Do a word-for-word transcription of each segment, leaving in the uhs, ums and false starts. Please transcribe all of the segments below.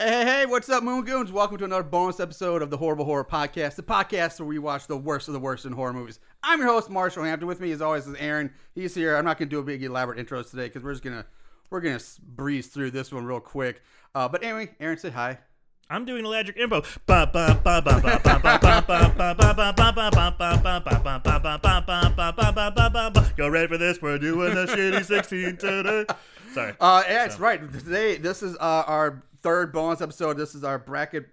Hey, hey, hey, what's up, Moon Goons? Welcome to another bonus episode of the Horrible Horror Podcast, the podcast where we watch the worst of the worst in horror movies. I'm your host, Marshall Hampton. With me, as always, is Aaron. He's here. I'm not going to do a big elaborate intro today because we're just going to we're gonna breeze through this one real quick. Uh, but anyway, Aaron, say hi. I'm doing electric info. You're ready for this? We're doing a shitty sixteen today. Sorry. Uh, yeah, it's so. Right. Today, this is uh, our... third bonus episode. This is our bracket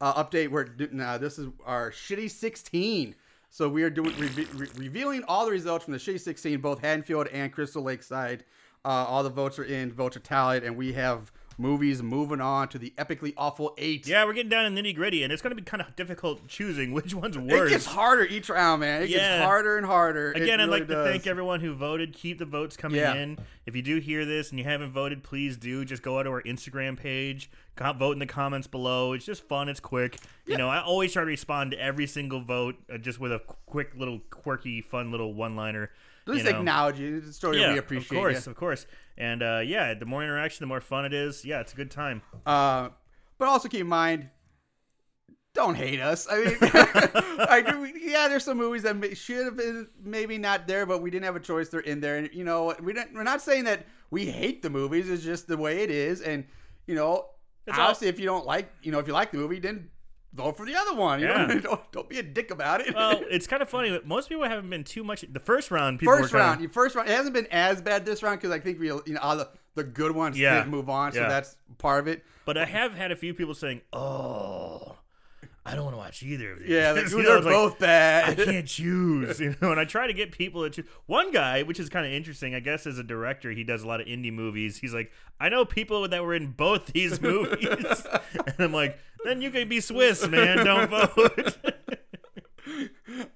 uh, update. We're doing, uh, this is our shitty sixteen. So we are doing re- re- revealing all the results from the shitty sixteen, both Haddonfield and Crystal Lake side. Uh, all the votes are in, votes are tallied, and we have movies moving on to the epically awful eight. Yeah, we're getting down in nitty gritty, and it's going to be kind of difficult choosing which one's worse. It gets harder each round, man. It yeah. gets harder and harder. Again, really I'd like does. to thank everyone who voted. Keep the votes coming yeah. in. If you do hear this and you haven't voted, please do. Just go out to our Instagram page. Vote in the comments below. It's just fun. It's quick. You yeah. know, I always try to respond to every single vote uh, just with a quick little quirky, fun little one-liner. At least acknowledge you. It's a story yeah, we appreciate. Of course, yeah. of course. And uh, yeah, the more interaction, the more fun it is. Yeah, it's a good time. Uh, but also keep in mind, don't hate us. I mean, I, yeah, there's some movies that should have been maybe not there, but we didn't have a choice. They're in there. And, you know, we didn't, we're not saying that we hate the movies. It's just the way it is. And, you know, it's obviously all- if you don't like, you know, if you like the movie, then vote for the other one. You yeah. know? Don't, don't be a dick about it. Well, it's kind of funny. Most people haven't been too much. The first round, people first were round, kind of, first round. It hasn't been as bad this round because I think we, you know, all the, the good ones yeah. did move on, yeah. so that's part of it. But I have had a few people saying, "Oh, I don't want to watch either of these." Yeah, like, they're know, both like, bad. I can't choose. You know, and I try to get people to choose. One guy, which is kind of interesting, I guess, as a director, he does a lot of indie movies. He's like, "I know people that were in both these movies," and I'm like, then you can be Swiss, man. Don't vote.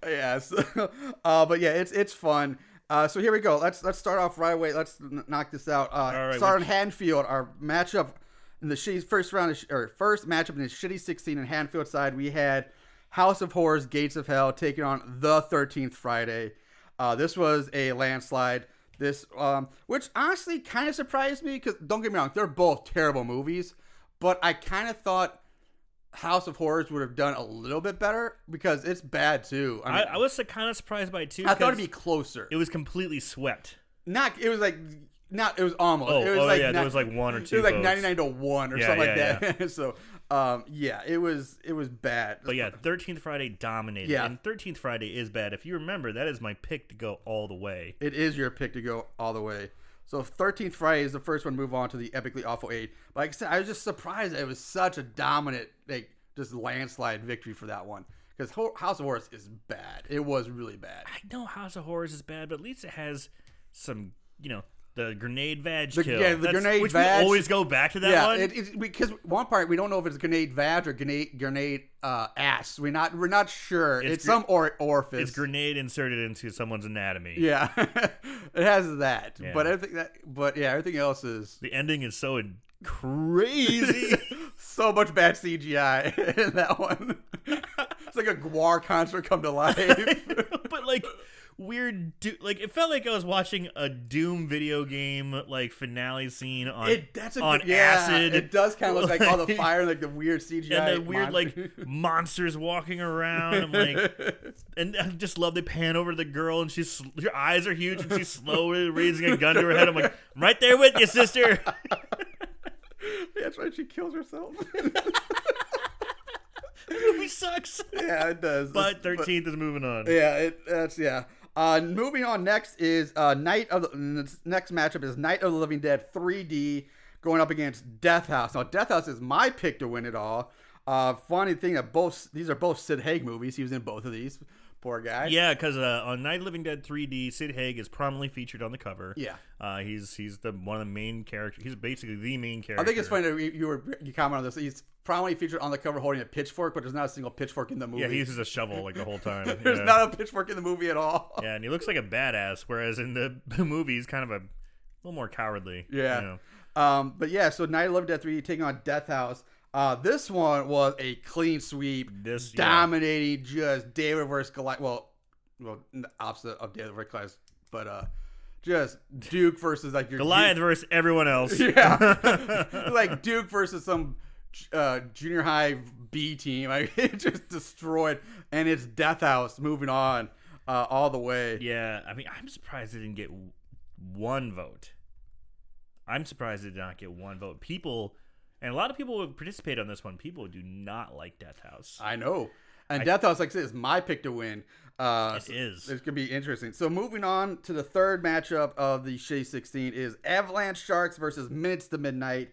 yeah. So, uh, but yeah, it's it's fun. Uh, so here we go. Let's let's start off right away. Let's n- knock this out. Uh, All right, start on Haddonfield. Our matchup in the shitty first round of sh- or first matchup in the shitty sixteen and Haddonfield side. We had House of Horrors, Gates of Hell taking on The thirteenth Friday. Uh, this was a landslide. This um, which honestly kind of surprised me because don't get me wrong, they're both terrible movies, but I kind of thought House of Horrors would have done a little bit better because it's bad too. I, mean, I, I was kind of surprised by it too. I thought it'd be closer. It was completely swept. Not. It was like not. It was almost. Oh, it was oh like yeah. Not, there was like one or two. It was votes. Like ninety-nine to one or yeah, something yeah, like that. Yeah. so, um, yeah, it was it was bad. But yeah, thirteenth Friday dominated. Yeah. And thirteenth Friday is bad. If you remember, that is my pick to go all the way. It is your pick to go all the way. So thirteenth Friday is the first one. Move on to the epically awful eight. Like I said, I was just surprised that it was such a dominant, like just landslide victory for that one. Because House of Horrors is bad. It was really bad. I know House of Horrors is bad, but at least it has some, you know, the grenade vag the, kill. Yeah, the That's, grenade which vag. Which we always go back to that yeah, one. It, it's because one part we don't know if it's grenade vag or grenade grenade uh, ass. We're not we're not sure. It's, it's gr- some or, orifice. It's grenade inserted into someone's anatomy. Yeah. It has that, yeah. but everything that, but yeah, everything else is. The ending is so crazy, so much bad C G I in that one. It's like a Gwar concert come to life, but like weird, do- like it felt like I was watching a Doom video game like finale scene on it, that's a, on yeah, acid. It does kind of look like, like all the fire, and like the weird C G I, and the weird monster. Like monsters walking around. I'm like, and I just love they pan over to the girl, and she's her eyes are huge, and she's slowly raising a gun to her head. I'm like, I'm right there with you, sister. Yeah, that's right. She kills herself. The movie sucks. Yeah, it does. But thirteenth but, is moving on. Yeah, it, that's yeah. Uh, moving on next is uh, Night of the next matchup is Night of the Living Dead three D going up against Death House. Now, Death House is my pick to win it all. Uh, funny thing that both these are both Sid Haig movies. He was in both of these. Poor guy. Yeah, because uh, on Night of the Living Dead three D, Sid Haig is prominently featured on the cover. Yeah, uh, he's he's the one of the main characters. He's basically the main character. I think it's funny that you were you comment on this. He's prominently featured on the cover holding a pitchfork, but there's not a single pitchfork in the movie. Yeah, he uses a shovel like the whole time. There's yeah. not a pitchfork in the movie at all. Yeah, and he looks like a badass, whereas in the movie he's kind of a little more cowardly. Yeah. You know. Um. But yeah, so Night of the Living Dead three D taking on Death House. Uh, this one was a clean sweep, this, dominating yeah. just David versus Goliath. Well, well, the opposite of David versus Goliath, but uh, just Duke versus like your Goliath Duke. Versus everyone else. Yeah, like Duke versus some uh, junior high B team. I mean, it just destroyed, and it's Death House moving on uh, all the way. Yeah, I mean, I'm surprised it didn't get one vote. I'm surprised it did not get one vote. People, and a lot of people would participate on this one. People do not like Death House. I know. And I, Death House, like I said, is my pick to win. Uh, it is. So it's going to be interesting. So moving on to the third matchup of the Shea sixteen is Avalanche Sharks versus Minutes to Midnight.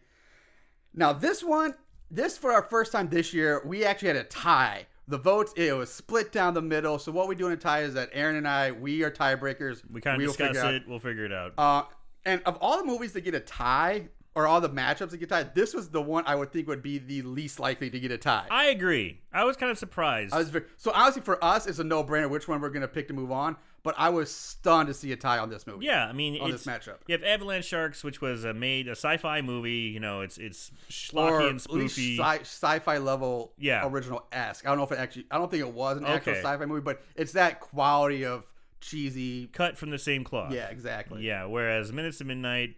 Now, this one, this for our first time this year, we actually had a tie. The votes, it was split down the middle. So what we do in a tie is that Aaron and I, we are tiebreakers. We kind of discuss it. We'll figure it out. Uh, and of all the movies that get a tie, or all the matchups that get tied, this was the one I would think would be the least likely to get a tie. I agree. I was kind of surprised. I was very, so honestly, for us, it's a no-brainer which one we're going to pick to move on. But I was stunned to see a tie on this movie. Yeah, I mean, on it's, this matchup, you have Avalanche Sharks, which was a made a sci-fi movie. You know, it's it's schlocky or and spoofy, at least sci- sci-fi level, yeah. original-esque. I don't know if it actually. I don't think it was an okay. actual sci-fi movie, but it's that quality of cheesy cut from the same cloth. Yeah, exactly. Yeah, whereas Minutes to Midnight.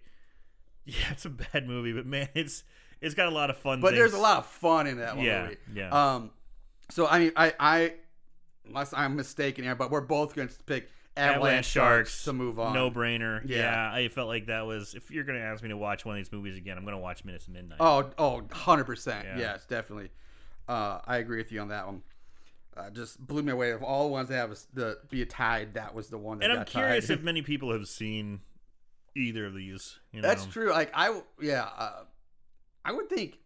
Yeah, it's a bad movie, but man, it's it's got a lot of fun. But things. There's a lot of fun in that one yeah, movie. Yeah. Um. So I mean, I, I unless I'm mistaken here, but we're both going to pick Avalanche, Avalanche Sharks, Sharks to move on. No brainer. Yeah. yeah. I felt like that was if you're going to ask me to watch one of these movies again, I'm going to watch Minutes to Midnight. Oh, oh, one hundred percent. Yeah. Yes, definitely. Uh, I agree with you on that one. Uh, just blew me away. Of all the ones that have the be a tied, that was the one. That and got I'm curious tied. If many people have seen. Either of these, you know. That's true. Like I, yeah, uh, I would think.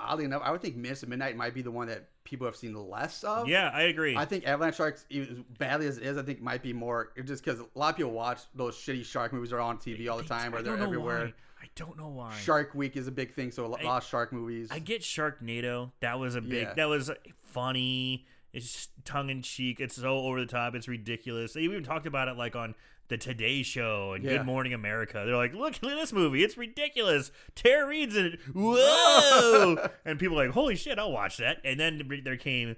Oddly enough, I would think Minutes to Midnight might be the one that people have seen less of. Yeah, I agree. I think Avalanche Sharks, as badly as it is, I think might be more just because a lot of people watch those shitty shark movies that are on T V all the time, or they're everywhere. Why. I don't know why. Shark Week is a big thing, so a lot I, of shark movies. I get Sharknado. That was a big. Yeah. That was funny. It's tongue in cheek. It's so over the top. It's ridiculous. They even talked about it like on The Today Show and yeah. Good Morning America. They're like, look, look at this movie. It's ridiculous. Tara Reid's in it. Whoa! And people are like, holy shit, I'll watch that. And then there came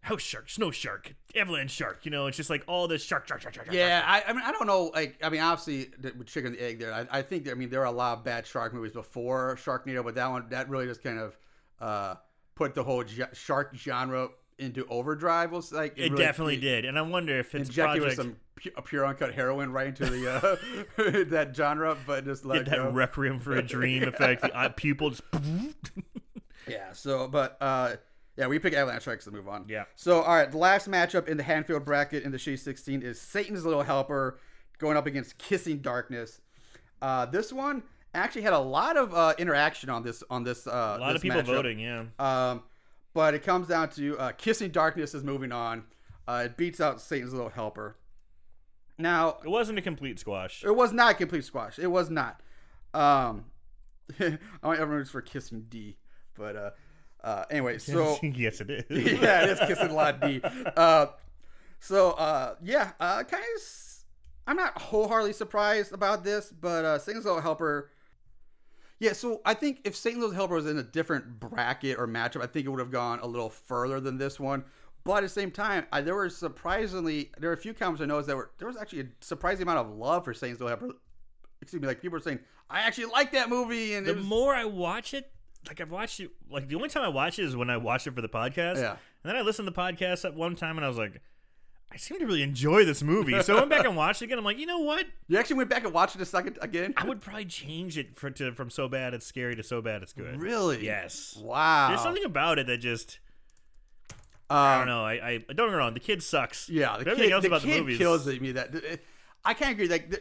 House Shark, Snow Shark, Avalanche Shark. You know, it's just like all this shark, shark, shark, shark. Yeah, shark. I, I mean, I don't know. Like, I mean, obviously, with chicken and the egg there, I, I think, that, I mean, there were a lot of bad shark movies before Sharknado, but that one, that really just kind of uh, put the whole ge- shark genre into overdrive. Was like It, it really, definitely it, did. And I wonder if it's project- with some a pure uncut heroin right into the uh, that genre, but just like that go. Requiem for a Dream effect. The pupil just yeah. So, but uh, yeah, we pick Avalanche Sharks to move on. Yeah. So, all right, the last matchup in the Haddonfield bracket in the Shea sixteen is Satan's Little Helper going up against Kissing Darkness. Uh, this one actually had a lot of uh, interaction on this on this. Uh, a lot this of people matchup. Voting, yeah. Um, but it comes down to uh, Kissing Darkness is moving on. Uh, it beats out Satan's Little Helper. Now it wasn't a complete squash. It was not a complete squash. It was not. Um, I want everyone for Kissing D, but uh, uh, anyway. So yes, it is. Yeah, it is Kissing a lot D. Uh, so uh, yeah, uh, kind of. I'm not wholeheartedly surprised about this, but uh, Satan's Little Helper. Yeah, so I think if Satan's Little Helper was in a different bracket or matchup, I think it would have gone a little further than this one. But at the same time, I, there were surprisingly there were a few comments I noticed that were there was actually a surprising amount of love for Satan's Little Helper. Excuse me, like people were saying, I actually like that movie. And the was, more I watch it, like I've watched it, like the only time I watch it is when I watch it for the podcast. Yeah. And then I listened to the podcast at one time, and I was like, I seem to really enjoy this movie. So I went back and watched it again. I'm like, you know what? You actually went back and watched it a second again? I would probably change it for, to, from so bad it's scary to so bad it's good. Really? Yes. Wow. There's something about it that just. Um, I don't know. I, I don't get me wrong. The kid sucks. Yeah, the but everything kid, else the about kid the movies kills me. That I can't agree. Like the,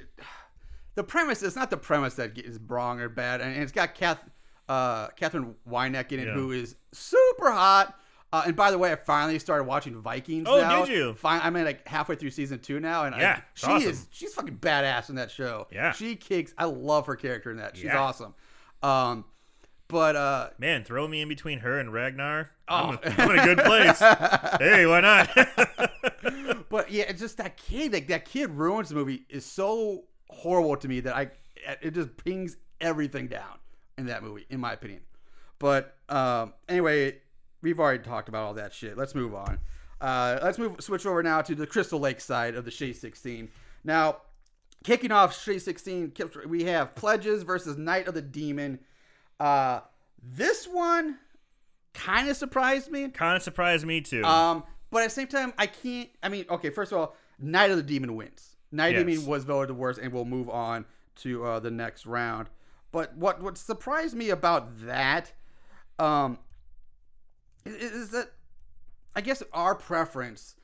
the premise, it's not the premise that is wrong or bad, and it's got Kath, uh, Katheryn Winnick in it, yeah. who is super hot. Uh, and by the way, I finally started watching Vikings. Oh, now. Did you? Fin- I'm mean, like halfway through season two now, and yeah, I, she awesome. is she's fucking badass in that show. Yeah, she kicks. I love her character in that. She's yeah. awesome. Um, But uh, man, throw me in between her and Ragnar. Oh, I'm, I'm in a good place. Hey, why not? But yeah, it's just that kid. Like that kid ruins the movie. Is so horrible to me that I it just pings everything down in that movie, in my opinion. But um, anyway, we've already talked about all that shit. Let's move on. Uh, let's move switch over now to the Crystal Lake side of the Shea sixteen. Now, kicking off Shea sixteen, we have Pledges versus Night of the Demon. Uh, this one, kind of surprised me. Kind of surprised me, too. Um, But at the same time, I can't... I mean, okay, first of all, Night of the Demon wins. Night yes. of the Demon was voted the worst, and we'll move on to uh, the next round. But what, what surprised me about that um, is, is that I guess our preference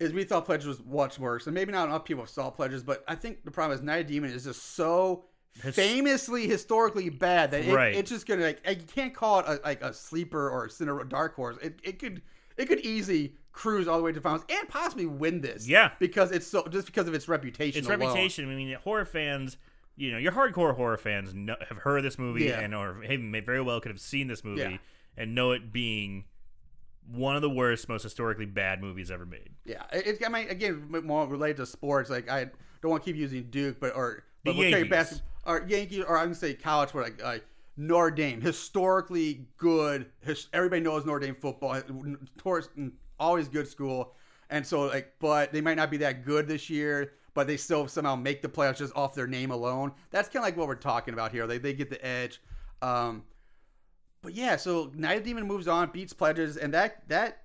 is we thought Pledges was much worse. And maybe not enough people saw Pledges, but I think the problem is Night of the Demon is just so... famously historically bad that it, right. it's just gonna like you can't call it a, like a sleeper or a center dark horse. It it could it could easily cruise all the way to finals and possibly win this. Yeah, because it's so just because of its reputation. Its alone. reputation. I mean, horror fans, you know, your hardcore horror fans know, have heard of this movie yeah. and or may very well could have seen this movie yeah. and know it being one of the worst, most historically bad movies ever made. Yeah, it, I mean, again, more related to sports. Like I don't want to keep using Duke, but or but the we'll Yankees. Basketball. Or Yankees, or I'm going to say college, but like, like Notre Dame, historically good. His, everybody knows Notre Dame football. Tourist, always good school. And so, like, but they might not be that good this year, but they still somehow make the playoffs just off their name alone. That's kind of like what we're talking about here. They, they get the edge. Um, but yeah, so Night of Demon moves on, beats Pledges, and that that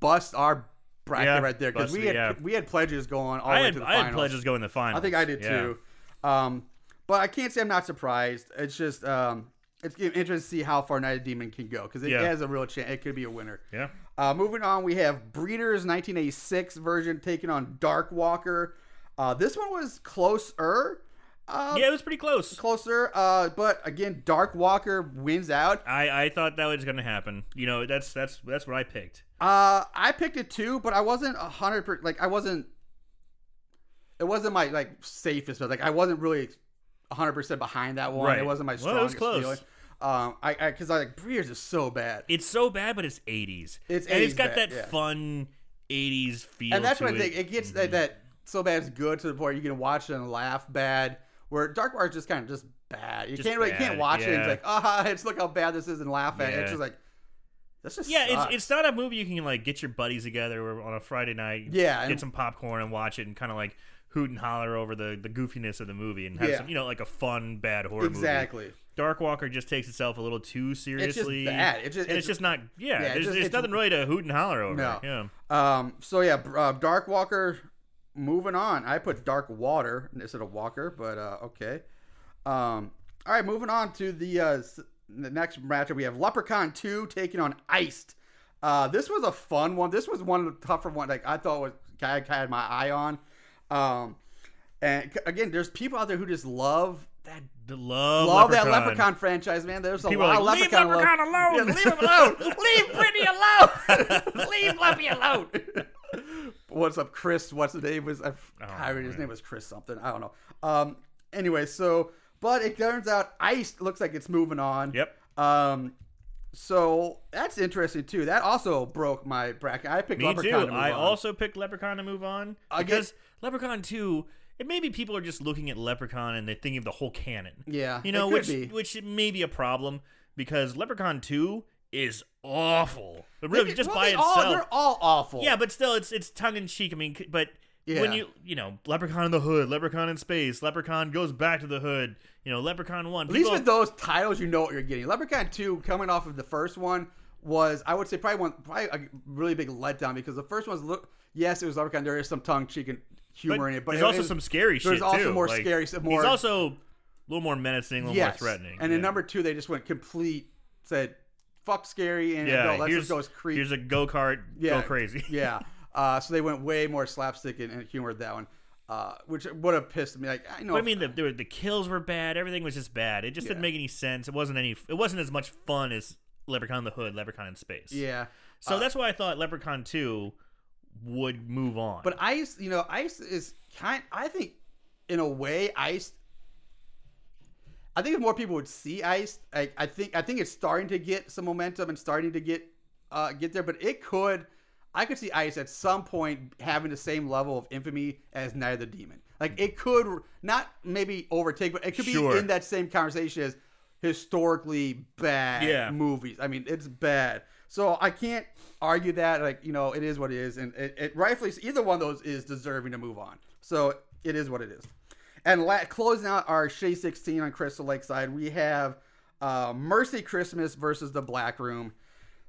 busts our bracket yeah, right there. Because we, yeah. we had Pledges going all the way to the I finals. I had Pledges going to the finals. I think I did yeah. too. Um, But I can't say I'm not surprised. It's just um, it's interesting to see how far Night of Demon can go because it yeah. has a real chance. It could be a winner. Yeah. Uh, moving on, we have Breeders' nineteen eighty-six version taking on Dark Walker. Uh, this one was closer. Uh, yeah, it was pretty close. Closer, uh, but again, Dark Walker wins out. I, I thought that was going to happen. You know, that's that's that's what I picked. Uh, I picked it too, but I wasn't a hundred percent. Like I wasn't. It wasn't my like safest, but like I wasn't really. one hundred percent behind that one. Right. It wasn't my strongest well, it was close. feeling. Um, I, I, cause I like Breeders is so bad. It's so bad, but it's eighties. It's eighties and it's got bad, that yeah. fun eighties feel. And that's what I think. It gets mm-hmm. that, that so bad is good to the point you can watch it and laugh bad. Where Dark War is just kind of just bad. You just can't really bad. can't watch yeah. it. And it's like ah, it's look how bad this is and laugh at yeah. it. It's just like that's just yeah. Sucks. It's it's not a movie you can like get your buddies together on a Friday night. Yeah, get and, some popcorn and watch it and kind of like. hoot and holler over the, the goofiness of the movie and have yeah. some, you know, like a fun, bad horror exactly. movie. Exactly. Dark Walker just takes itself a little too seriously. It's just bad. It's just, it's, it's just not, yeah, yeah there's, just, there's nothing really to hoot and holler over. No. Yeah. Um, so, yeah, uh, Dark Walker, moving on. I put Dark Water instead of Walker, but uh, okay. Um, all right, moving on to the, uh, the next matchup. We have Leprechaun two taking on Iced. Uh, this was a fun one. This was one of the tougher ones like, I thought was I had my eye on. Um, and again, there's people out there who just love that love, love Leprechaun. that Leprechaun franchise, man. There's a people lot like, of Leprechaun. Leave Leprechaun love. alone. Yeah, leave him alone. Leave Britney alone. Leave Leppy alone. What's up, Chris? What's the name? Was I? Oh, I mean, his name was Chris something. I don't know. Um. Anyway, so but it turns out Iced looks like it's moving on. Yep. Um. So that's interesting too. That also broke my bracket. I picked Me Leprechaun too. to move I on. also picked Leprechaun to move on because guess, Leprechaun two. It maybe people are just looking at Leprechaun and they're thinking of the whole canon. Yeah, you know, it which be. which may be a problem because Leprechaun two is awful. But really, it, just well, by they itself, all, they're all awful. Yeah, but still, it's it's tongue in cheek. I mean, but. Yeah. When you, you know, Leprechaun in the Hood, Leprechaun in Space, Leprechaun goes back to the Hood, you know, Leprechaun one. People... At least with those titles, you know what you're getting. Leprechaun two, coming off of the first one, was, I would say, probably one, probably a really big letdown because the first one's, look, yes, it was Leprechaun. There is some tongue-cheek and humor but in it. But there's it, also it, some scary shit, too. There's also more like, scary stuff. More... He's also a little more menacing, a little yes. more threatening. And yeah. in number two, they just went complete, said, fuck scary, and yeah, no, let's just go creepy. Here's a go-kart, yeah, go crazy. Yeah. Uh, so they went way more slapstick and, and humor with that one, uh, which would have pissed me. Like I know, but I mean the, the the kills were bad. Everything was just bad. It just yeah. didn't make any sense. It wasn't any. It wasn't as much fun as Leprechaun in the Hood, Leprechaun in Space. Yeah. So uh, that's why I thought Leprechaun two would move on. But Ice, you know, Ice is kind. I think, in a way, Ice. I think if more people would see Ice, like I think I think it's starting to get some momentum and starting to get uh, get there. But it could. I could see Ice at some point having the same level of infamy as Night of the Demon. Like, it could not maybe overtake, but it could be sure. in that same conversation as historically bad yeah. movies. I mean, it's bad. So I can't argue that. Like, you know, it is what it is. And it, it rightfully, either one of those is deserving to move on. So it is what it is. And la- closing out our Shea sixteen on Crystal Lake side, we have uh, Mercy Christmas versus the Black Room.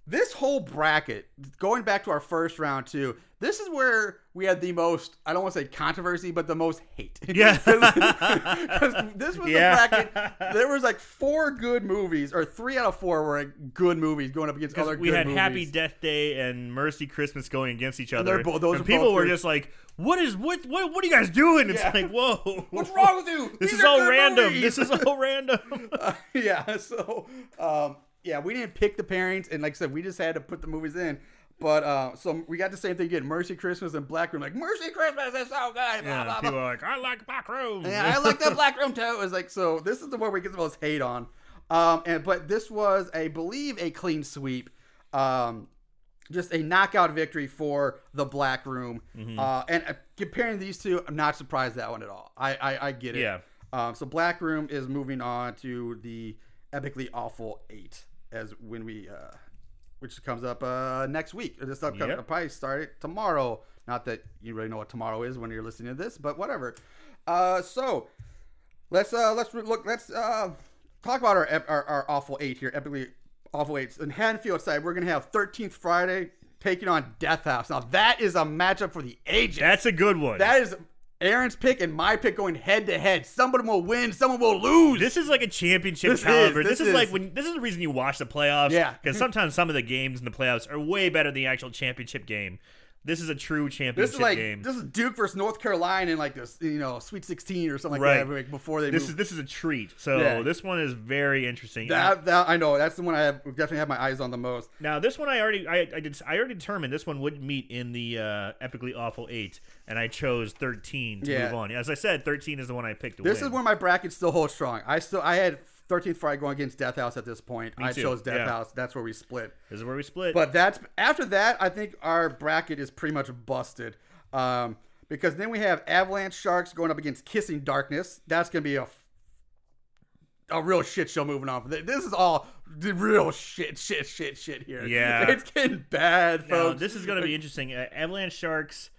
This whole bracket, going back to our first round too, this is where we had the most, I don't want to say controversy, but the most hate. Yeah. Because this was yeah. the bracket. There was like four good movies, or three out of four were like good movies going up against other good movies. We had Happy Death Day and Mercy Christmas going against each other. And, bo- those and people both were good. Just like, what is, what, what, what are you guys doing? It's yeah. like, whoa. What's wrong with you? This These is all random. Movies. This is all random. uh, yeah. So, um, yeah, we didn't pick the pairings, and like I said, we just had to put the movies in. But uh, so we got the same thing again: Mercy Christmas and Black Room. Like Mercy Christmas is so good. Blah, yeah, blah, people blah. Are like, I like Black Room. Yeah, I like the Black Room too. It was like, so this is the one we get the most hate on. Um, and but this was, I believe, a clean sweep, um, just a knockout victory for the Black Room. Mm-hmm. Uh, and uh, comparing these two, I'm not surprised at that one at all. I I, I get it. Yeah. Um, so Black Room is moving on to the epically awful eight. As when we, uh, which comes up uh, next week, or this upcoming, yep. probably start it tomorrow. Not that you really know what tomorrow is when you're listening to this, but whatever. Uh, so let's uh, let's re- look. Let's uh, talk about our, our our awful eight here, epically awful eights. On Haddonfield side, we're gonna have thirteenth Friday taking on Death House. Now that is a matchup for the ages. That's a good one. That is. Aaron's pick and my pick going head to head. Someone will win, someone will lose. This is like a championship this caliber. Is, this, this is, is like when this is the reason you watch the playoffs. Yeah, because sometimes some of the games in the playoffs are way better than the actual championship game. This is a true championship this is like, game. This is Duke versus North Carolina in like this, you know, Sweet sixteen or something right. like that. Like before they this move. is this is a treat. So yeah. this one is very interesting. That, that I know that's the one I have, definitely have my eyes on the most. Now this one I already I, I did I already determined this one would meet in the uh, epically awful eight, and I chose thirteen to yeah. move on. As I said, thirteen is the one I picked. To this win. Is where my bracket still holds strong. I still I had. thirteenth Friday going against Death House at this point. Me I too. chose Death yeah. House. That's where we split. This is where we split. But that's after that, I think our bracket is pretty much busted. Um, because then we have Avalanche Sharks going up against Kissing Darkness. That's going to be a a real shit show moving on. This is all the real shit, shit, shit, shit here. Yeah. It's getting bad, folks. Now, this is going to be interesting. Uh, Avalanche Sharks.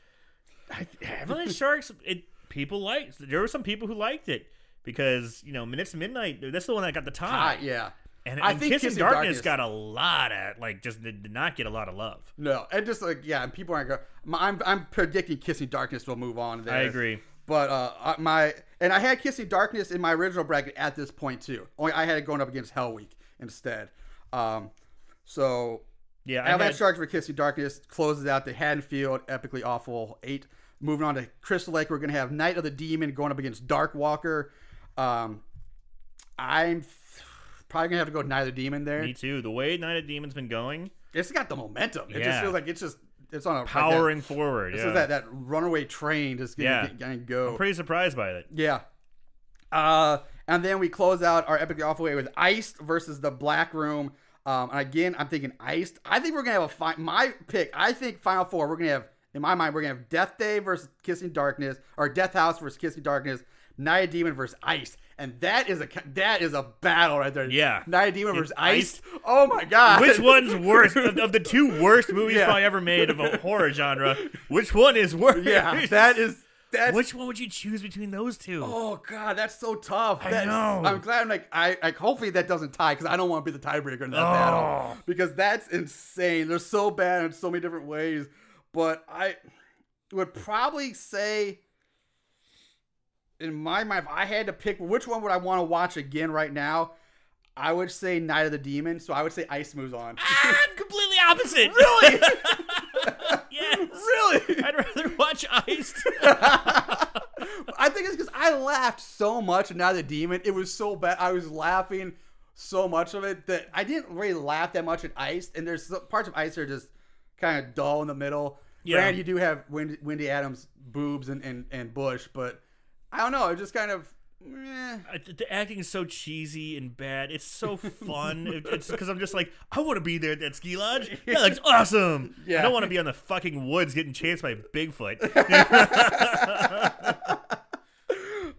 I, Avalanche Sharks, it, people liked it. There were some people who liked it. Because, you know, Minutes to Midnight, that's the one that got the tie. Uh, yeah. And, I and think Kissing, Kissing Darkness, Darkness got a lot of, like, just did not get a lot of love. No. And just, like, yeah, and people aren't going to. I'm, I'm predicting Kissing Darkness will move on there. I agree. But uh, my. And I had Kissing Darkness in my original bracket at this point, too. Only I had it going up against Hell Week instead. Um, so. Yeah. Avalanche Sharks for Kissing Darkness closes out the Haddonfield epically awful eight. Moving on to Crystal Lake, we're going to have Night of the Demon going up against Dark Walker. Um, I'm probably gonna have to go Night of the Demon there. Me too. The way Night of the Demon's been going, it's got the momentum. It yeah. just feels like it's just it's on a powering like that, forward. This yeah. is that that runaway train just gonna, yeah. gonna go. I'm pretty surprised by it. Yeah. Uh, and then we close out our epic awful way with Iced versus the Black Room. Um, and again, I'm thinking Iced. I think we're gonna have a fi- my pick. I think Final Four. We're gonna have in my mind. We're gonna have Death Day versus Kissing Darkness, or Death House versus Kissing Darkness. Night of Demon versus Ice, and that is a that is a battle right there. Yeah, Night of Demon versus Ice. Ice. Oh my god! Which one's worse of, of the two worst movies yeah. probably ever made of a horror genre? Which one is worse? Yeah, that is. That's, which one would you choose between those two? Oh god, that's so tough. I that's, know. I'm glad. I'm like I like. Hopefully that doesn't tie because I don't want to be the tiebreaker in that oh. battle because that's insane. They're so bad in so many different ways, but I would probably say. In my mind, if I had to pick which one would I want to watch again right now, I would say Night of the Demon. So I would say Ice moves on. I'm completely opposite. Really? Yes. Really? I'd rather watch Ice. I think it's because I laughed so much at Night of the Demon. It was so bad. I was laughing so much of it that I didn't really laugh that much at Ice. And there's parts of Ice that are just kind of dull in the middle. Yeah. Granted, you do have Wendy, Wendy Adams' boobs and, and, and Bush, but... I don't know. It just kind of. Eh. The acting is so cheesy and bad. It's so fun. it, it's because I'm just like, I want to be there at that ski lodge. That looks awesome. Yeah. I don't want to be on the fucking woods getting chased by Bigfoot.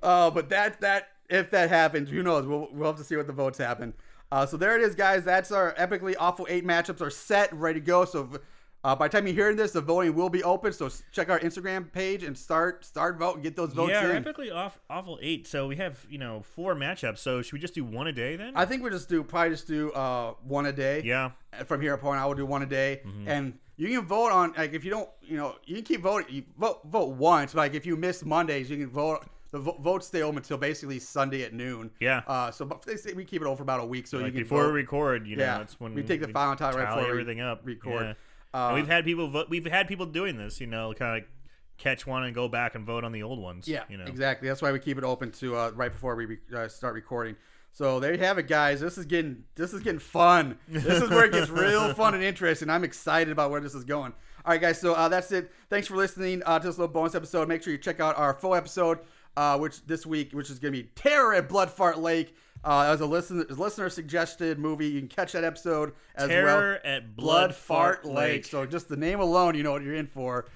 uh, but that that if that happens, who knows? We'll we'll have to see what the votes happen. Uh, so there it is, guys. That's our epically awful eight matchups are set, ready to go. So. If, Uh, by the time you're hearing this, the voting will be open, so check our Instagram page and start start vote and get those votes yeah, in. Yeah, rapidly off, awful eight. So we have, you know, four matchups. So should we just do one a day then? I think we'll just do probably just do uh, one a day. Yeah. From here upon, I will do one a day. Mm-hmm. And you can vote on, like, if you don't, you know, you can keep voting. You vote, vote once. Like, if you miss Mondays, you can vote. The vo- votes stay open until basically Sunday at noon. Yeah. Uh, so but they say we keep it open for about a week. So like you can before vote. we record, you know, yeah. that's when we take the final time right before everything we up. Record. Yeah. Uh, we've had people vo- we've had people doing this, you know, kind of catch one and go back and vote on the old ones. Yeah, you know? Exactly. That's why we keep it open to uh, right before we re- uh, start recording. So there you have it, guys. This is getting this is getting fun. This is where it gets real fun and interesting. I'm excited about where this is going. All right, guys. So uh, that's it. Thanks for listening uh, to this little bonus episode. Make sure you check out our full episode, uh, which this week, which is going to be Terror at Bloodfart Lake. Uh, that was a listener, listener suggested movie. You can catch that episode as Terror well. Terror at Blood, Blood Fart Lake. Lake. So just the name alone, you know what you're in for.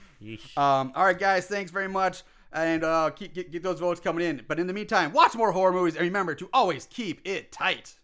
Um, all right, guys, thanks very much. And uh, keep, get, get those votes coming in. But in the meantime, watch more horror movies. And remember to always keep it tight.